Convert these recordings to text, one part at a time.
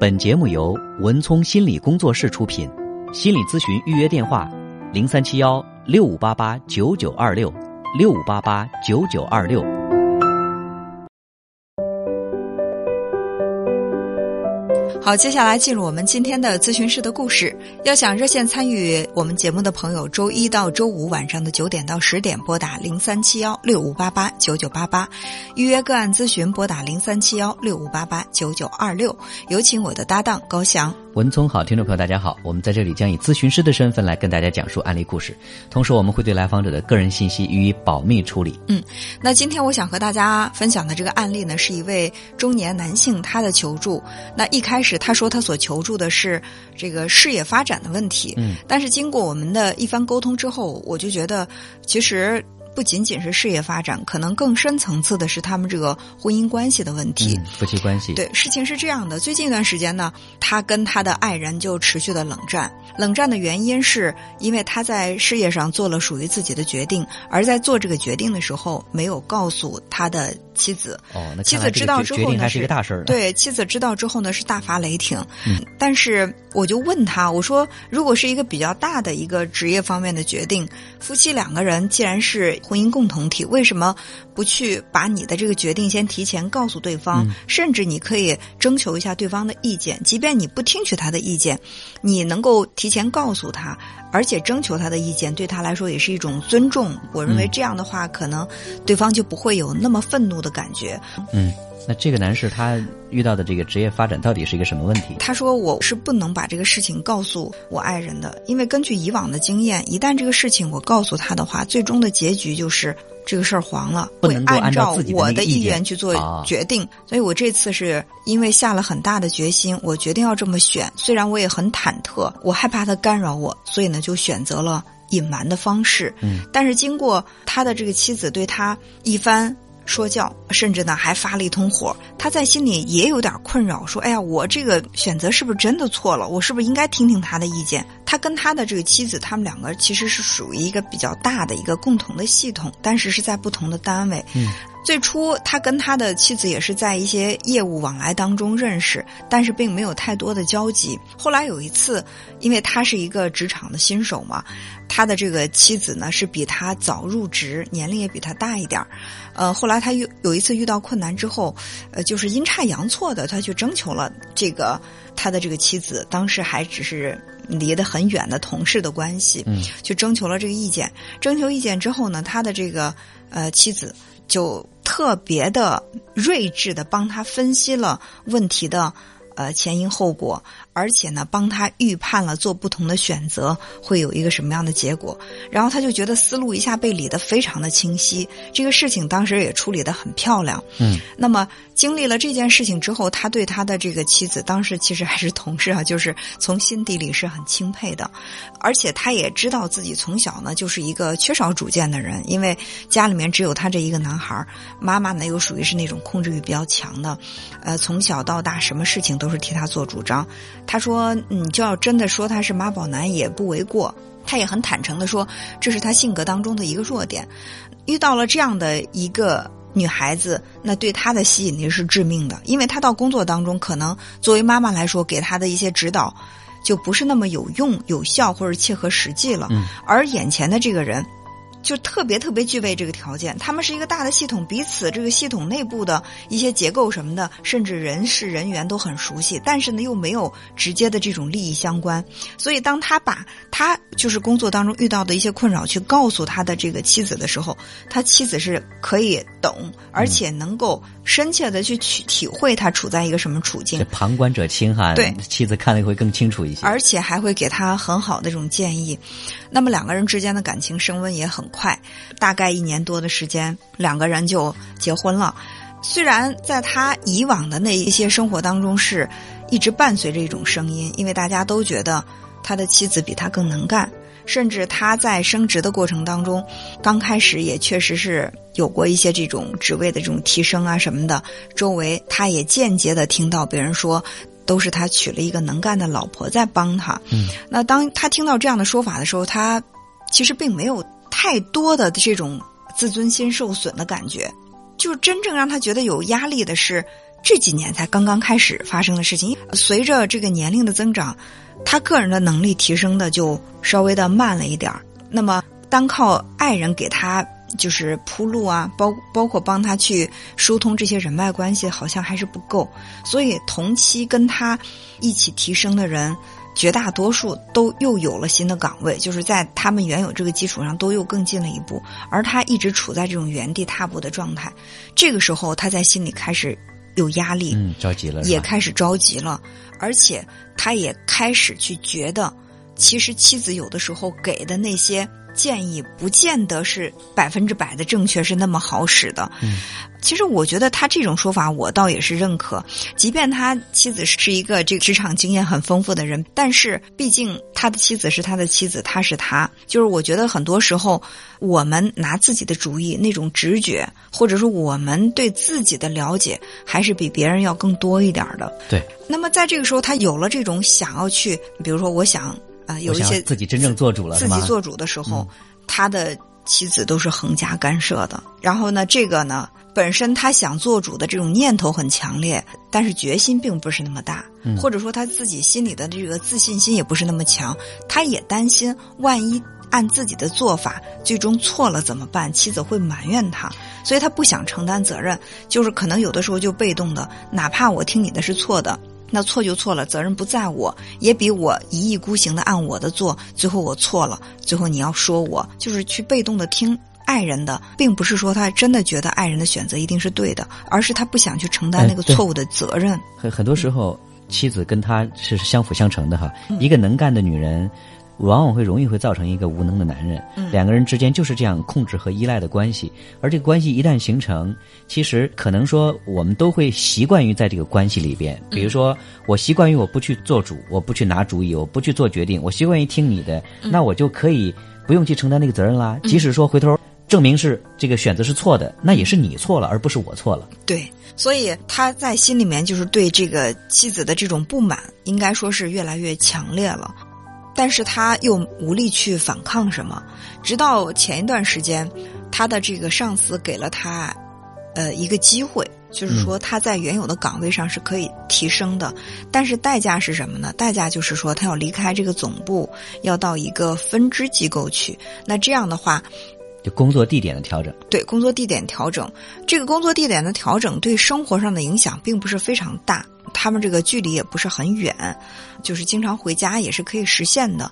本节目由文聪心理工作室出品，心理咨询预约电话03716588992665889926。好，接下来进入我们今天的咨询室的故事。要想热线参与我们节目的朋友，周一到周五晚上的9点到10点拨打037165889988，预约个案咨询拨打037165889926。有请我的搭档高翔。文聪好，听众朋友大家好，我们在这里将以咨询师的身份来跟大家讲述案例故事，同时我们会对来访者的个人信息予以保密处理。那今天我想和大家分享的这个案例呢，是一位中年男性他的求助。那一开始他说他所求助的是这个事业发展的问题，但是经过我们的一番沟通之后，我就觉得其实不仅仅是事业发展，可能更深层次的是他们这个婚姻关系的问题，夫妻关系。对，事情是这样的，最近一段时间呢，他跟他的爱人就持续的冷战。冷战的原因是因为他在事业上做了属于自己的决定，而在做这个决定的时候没有告诉他的妻子。那妻子知道之后呢，决定还是一个大事。对，妻子知道之后呢是大发雷霆。但是我就问他，我说如果是一个比较大的一个职业方面的决定，夫妻两个人既然是婚姻共同体，为什么不去把你的这个决定先提前告诉对方，甚至你可以征求一下对方的意见，即便你不听取他的意见，你能够提前告诉他，而且征求他的意见对他来说也是一种尊重。我认为这样的话，可能对方就不会有那么愤怒的感觉。那这个男士他遇到的这个职业发展到底是一个什么问题？他说我是不能把这个事情告诉我爱人的，因为根据以往的经验，一旦这个事情我告诉他的话，最终的结局就是这个事儿黄了，会按照我的意愿去做决定。所以我这次是因为下了很大的决心，我决定要这么选，虽然我也很忐忑，我害怕他干扰我，所以呢就选择了隐瞒的方式。但是经过他的这个妻子对他一番说教，甚至呢还发了一通火，他在心里也有点困扰，说哎呀，我这个选择是不是真的错了，我是不是应该听听他的意见。他跟他的这个妻子，他们两个其实是属于一个比较大的一个共同的系统，但是是在不同的单位。最初他跟他的妻子也是在一些业务往来当中认识，但是并没有太多的交集。后来有一次，因为他是一个职场的新手嘛，他的这个妻子呢是比他早入职，年龄也比他大一点。后来他有一次遇到困难之后，就是阴差阳错的他去征求了这个他的这个妻子，当时还只是离得很远的同事的关系，去征求了这个意见。征求意见之后呢，他的这个妻子就特别的睿智的帮他分析了问题的前因后果，而且呢帮他预判了做不同的选择会有一个什么样的结果。然后他就觉得思路一下被理得非常的清晰，这个事情当时也处理得很漂亮。那么经历了这件事情之后，他对他的这个妻子，当时其实还是同事啊，就是从心底里是很钦佩的。而且他也知道自己从小呢就是一个缺少主见的人，因为家里面只有他这一个男孩，妈妈呢又属于是那种控制欲比较强的，从小到大什么事情都是替他做主张。他说你就要真的说他是妈宝男也不为过，他也很坦诚的说这是他性格当中的一个弱点。遇到了这样的一个女孩子，那对他的吸引力是致命的，因为他到工作当中可能作为妈妈来说给他的一些指导就不是那么有用有效或者切合实际了。而眼前的这个人就特别具备这个条件，他们是一个大的系统，彼此这个系统内部的一些结构什么的，甚至人事人员都很熟悉，但是呢又没有直接的这种利益相关。所以当他把他就是工作当中遇到的一些困扰去告诉他的这个妻子的时候，他妻子是可以懂，而且能够深切的去体会他处在一个什么处境。旁观者清哈，对妻子看了会更清楚一些，而且还会给他很好的这种建议。那么两个人之间的感情升温也很快，大概1年多的时间，两个人就结婚了。虽然在他以往的那一些生活当中是一直伴随着一种声音，因为大家都觉得他的妻子比他更能干，甚至他在升职的过程当中刚开始也确实是有过一些这种职位的这种提升啊什么的，周围他也间接的听到别人说都是他娶了一个能干的老婆在帮他。那当他听到这样的说法的时候，他其实并没有太多的这种自尊心受损的感觉，就真正让他觉得有压力的是这几年才刚刚开始发生的事情。随着这个年龄的增长，他个人的能力提升的就稍微的慢了一点，那么单靠爱人给他就是铺路啊，包括帮他去疏通这些人脉关系，好像还是不够。所以同期跟他一起提升的人，绝大多数都又有了新的岗位，就是在他们原有这个基础上都又更进了一步，而他一直处在这种原地踏步的状态。这个时候他在心里开始有压力，着急了，也开始着急了，而且他也开始去觉得，其实妻子有的时候给的那些建议不见得是100%的正确，是那么好使的。其实我觉得他这种说法我倒也是认可，即便他妻子是一个这个职场经验很丰富的人，但是毕竟他的妻子是他的妻子，他是他。就是我觉得很多时候我们拿自己的主意，那种直觉或者说我们对自己的了解还是比别人要更多一点的。对。那么在这个时候他有了这种想要去，比如说我想有一些自己真正做主了，自己做主的时候，他的妻子都是横加干涉的。然后呢，这个呢，本身他想做主的这种念头很强烈，但是决心并不是那么大，或者说他自己心里的这个自信心也不是那么强。他也担心，万一按自己的做法最终错了怎么办？妻子会埋怨他，所以他不想承担责任，就是可能有的时候就被动的，哪怕我听你的是错的。那错就错了，责任不在我，也比我一意孤行的按我的做，最后我错了，最后你要说我，就是去被动的听爱人的，并不是说他真的觉得爱人的选择一定是对的，而是他不想去承担那个错误的责任。很多时候，妻子跟他是相辅相成的哈。一个能干的女人，往往容易造成一个无能的男人。两个人之间就是这样控制和依赖的关系，而这个关系一旦形成，其实可能说我们都会习惯于在这个关系里边，比如说我习惯于我不去做主，我不去拿主意，我不去做决定，我习惯于听你的，那我就可以不用去承担那个责任啦。即使说回头证明是这个选择是错的，那也是你错了，而不是我错了。对，所以他在心里面就是对这个妻子的这种不满应该说是越来越强烈了，但是他又无力去反抗什么。直到前一段时间，他的这个上司给了他一个机会，就是说他在原有的岗位上是可以提升的，但是代价是什么呢？代价就是说他要离开这个总部，要到一个分支机构去。那这样的话就工作地点的调整。对，工作地点调整。这个工作地点的调整对生活上的影响并不是非常大，他们这个距离也不是很远，就是经常回家也是可以实现的。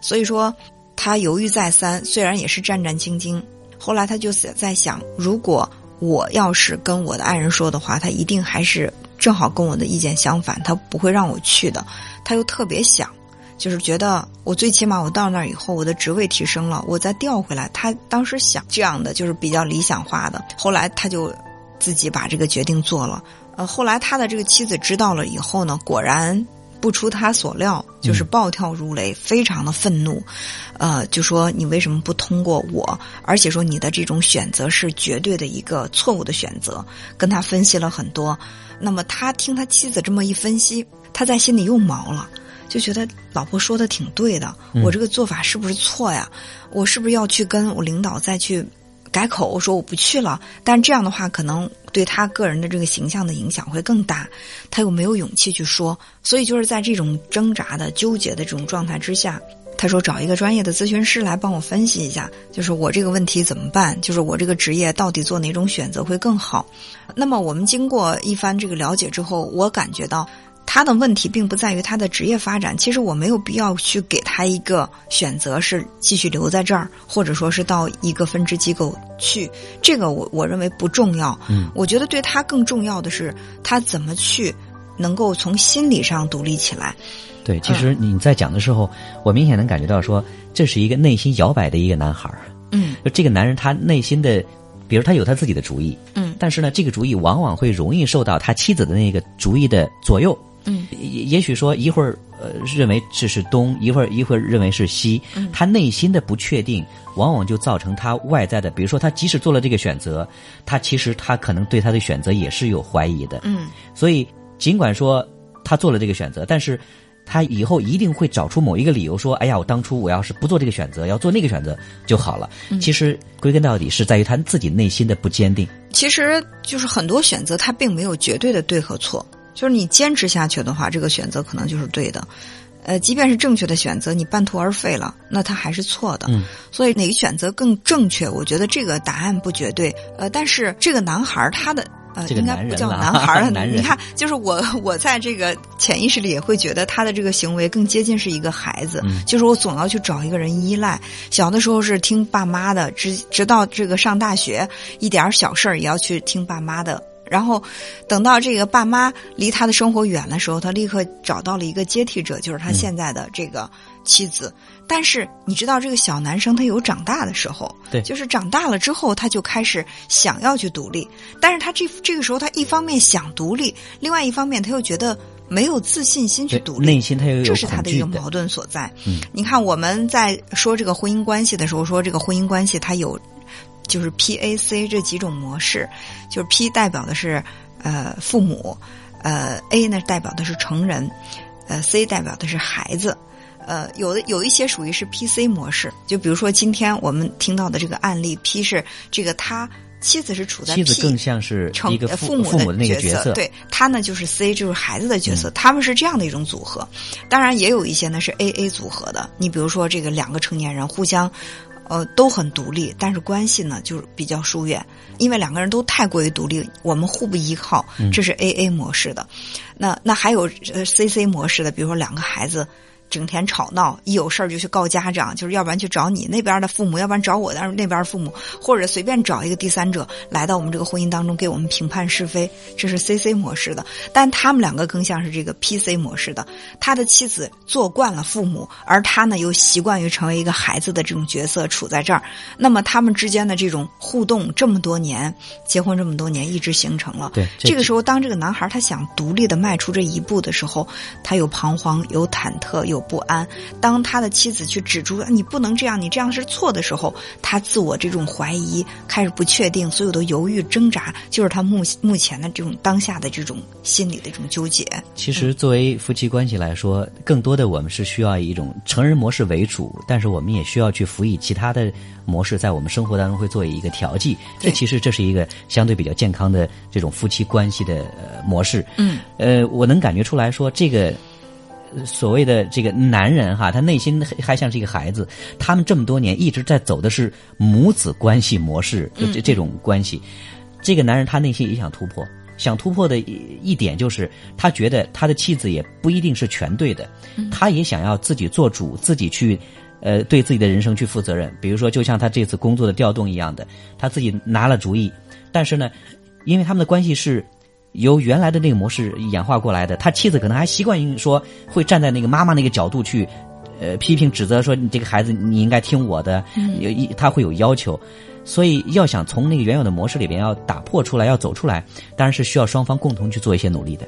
所以说他犹豫再三，虽然也是战战兢兢，后来他就在想，如果我要是跟我的爱人说的话，他一定还是正好跟我的意见相反，他不会让我去的。他又特别想，就是觉得我最起码我到那儿以后我的职位提升了，我再调回来。他当时想这样的，就是比较理想化的。后来他就自己把这个决定做了。后来他的这个妻子知道了以后呢，果然不出他所料，就是暴跳如雷，非常的愤怒，就说你为什么不通过我？而且说你的这种选择是绝对的一个错误的选择，跟他分析了很多。那么他听他妻子这么一分析，他在心里又毛了，就觉得老婆说的挺对的，我这个做法是不是错呀？我是不是要去跟我领导再去改口，我说我不去了？但这样的话可能对他个人的这个形象的影响会更大，他又没有勇气去说。所以就是在这种挣扎的纠结的这种状态之下，他说找一个专业的咨询师来帮我分析一下，就是我这个问题怎么办，就是我这个职业到底做哪种选择会更好。那么我们经过一番这个了解之后，我感觉到他的问题并不在于他的职业发展，其实我没有必要去给他一个选择，是继续留在这儿，或者说是到一个分支机构去，这个我认为不重要。我觉得对他更重要的是他怎么去能够从心理上独立起来。对，其实你在讲的时候，我明显能感觉到说这是一个内心摇摆的一个男孩。就这个男人他内心的，比如他有他自己的主意，但是呢这个主意往往会容易受到他妻子的那个主意的左右。也许说一会儿认为这是东，一会儿认为是西，他内心的不确定往往就造成他外在的，比如说他即使做了这个选择，他其实他可能对他的选择也是有怀疑的。所以尽管说他做了这个选择，但是他以后一定会找出某一个理由说，哎呀，我当初我要是不做这个选择，要做那个选择就好了。其实归根到底是在于他自己内心的不坚定。其实就是很多选择它并没有绝对的对和错，就是你坚持下去的话，这个选择可能就是对的。即便是正确的选择，你半途而废了，那它还是错的。所以哪个选择更正确，我觉得这个答案不绝对。但是这个男孩他的应该不叫男孩了，你看，就是我在这个潜意识里也会觉得他的这个行为更接近是一个孩子，就是我总要去找一个人依赖。小的时候是听爸妈的，直到这个上大学，一点小事儿也要去听爸妈的。然后等到这个爸妈离他的生活远的时候，他立刻找到了一个接替者，就是他现在的这个妻子。但是你知道这个小男生他有长大的时候，对，就是长大了之后他就开始想要去独立，但是他这个时候他一方面想独立，另外一方面他又觉得没有自信心去独立，内心他又有恐惧的，这是他的一个矛盾所在。你看我们在说这个婚姻关系的时候，说这个婚姻关系它有就是 PAC 这几种模式，就是 P 代表的是父母，A 呢代表的是成人，C 代表的是孩子。有一些属于是 PC 模式，就比如说今天我们听到的这个案例 ，P 是这个他妻子是处在 P， 妻子更像是一个父母的那个角色，对，他呢就是 C， 就是孩子的角色，他们是这样的一种组合。当然也有一些呢是 AA 组合的，你比如说这个两个成年人互相都很独立，但是关系呢就是比较疏远，因为两个人都太过于独立，我们互不依靠，这是 AA 模式的。那还有 CC 模式的，比如说两个孩子整天吵闹，一有事儿就去告家长，就是要不然去找你那边的父母，要不然找我那边的父母，或者随便找一个第三者来到我们这个婚姻当中给我们评判是非，这是 CC 模式的。但他们两个更像是这个 PC 模式的，他的妻子做惯了父母，而他呢又习惯于成为一个孩子的这种角色处在这儿，那么他们之间的这种互动这么多年，结婚这么多年一直形成了。对，这个时候当这个男孩他想独立的迈出这一步的时候，他有彷徨，有忐忑，有不安。当他的妻子去指出你不能这样，你这样是错的时候，他自我这种怀疑开始不确定，所有的犹豫挣扎就是他目前的这种当下的这种心理的这种纠结。其实作为夫妻关系来说，更多的我们是需要以一种成人模式为主，但是我们也需要去辅以其他的模式在我们生活当中会做一个调剂。这是一个相对比较健康的这种夫妻关系的模式。我能感觉出来说这个所谓的这个男人哈，他内心还像是一个孩子，他们这么多年一直在走的是母子关系模式，这种关系。这个男人他内心也想突破的一点就是，他觉得他的妻子也不一定是全对的，他也想要自己做主，自己去对自己的人生去负责任。比如说就像他这次工作的调动一样的，他自己拿了主意，但是呢因为他们的关系是由原来的那个模式演化过来的，他妻子可能还习惯于说会站在那个妈妈那个角度去批评指责，说你这个孩子你应该听我的，他会有要求。所以要想从那个原有的模式里边要打破出来，要走出来，当然是需要双方共同去做一些努力的。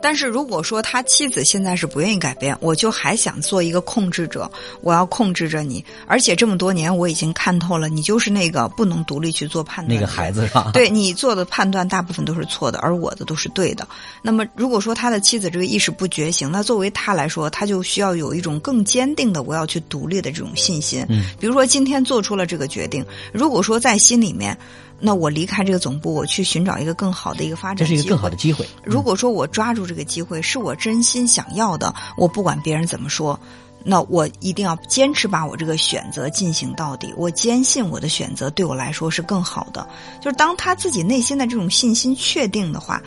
但是如果说他妻子现在是不愿意改变，我就还想做一个控制者，我要控制着你，而且这么多年我已经看透了，你就是那个不能独立去做判断那个孩子是吧？对，你做的判断大部分都是错的，而我的都是对的。那么如果说他的妻子这个意识不觉醒，那作为他来说，他就需要有一种更坚定的我要去独立的这种信心。比如说今天做出了这个决定，如果说在心里面，那我离开这个总部，我去寻找一个更好的一个发展机会，这是一个更好的机会。如果说我抓住这个机会是我真心想要的，我不管别人怎么说，那我一定要坚持把我这个选择进行到底，我坚信我的选择对我来说是更好的。就是当他自己内心的这种信心确定的话，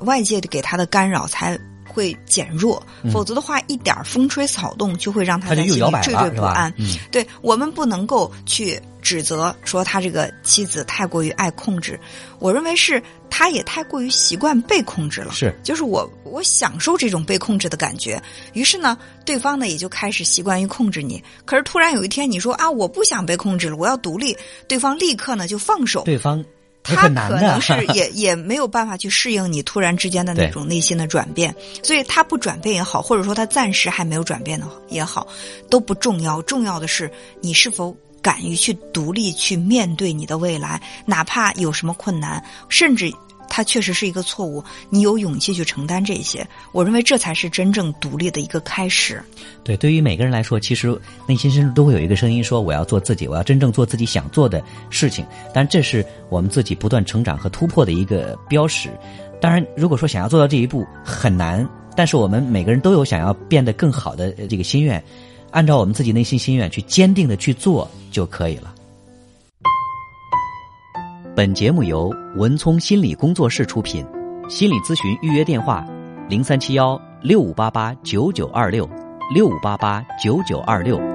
外界给他的干扰才会减弱，否则的话，一点风吹草动就会让他在心里惴惴不安。对，我们不能够去指责说他这个妻子太过于爱控制，我认为是他也太过于习惯被控制了。是，就是我享受这种被控制的感觉，于是呢，对方呢也就开始习惯于控制你。可是突然有一天你说啊，我不想被控制了，我要独立，对方立刻呢就放手。对方。他可能是也没有办法去适应你突然之间的那种内心的转变，所以他不转变也好，或者说他暂时还没有转变的也好，都不重要，重要的是你是否敢于去独立去面对你的未来，哪怕有什么困难，甚至它确实是一个错误，你有勇气去承担这些，我认为这才是真正独立的一个开始。对，对于每个人来说，其实内心深处都会有一个声音说，我要做自己，我要真正做自己想做的事情，但这是我们自己不断成长和突破的一个标识。当然如果说想要做到这一步很难，但是我们每个人都有想要变得更好的这个心愿，按照我们自己内心心愿去坚定的去做就可以了。本节目由文聪心理工作室出品，心理咨询预约电话0371-6588-9926，6588-9926。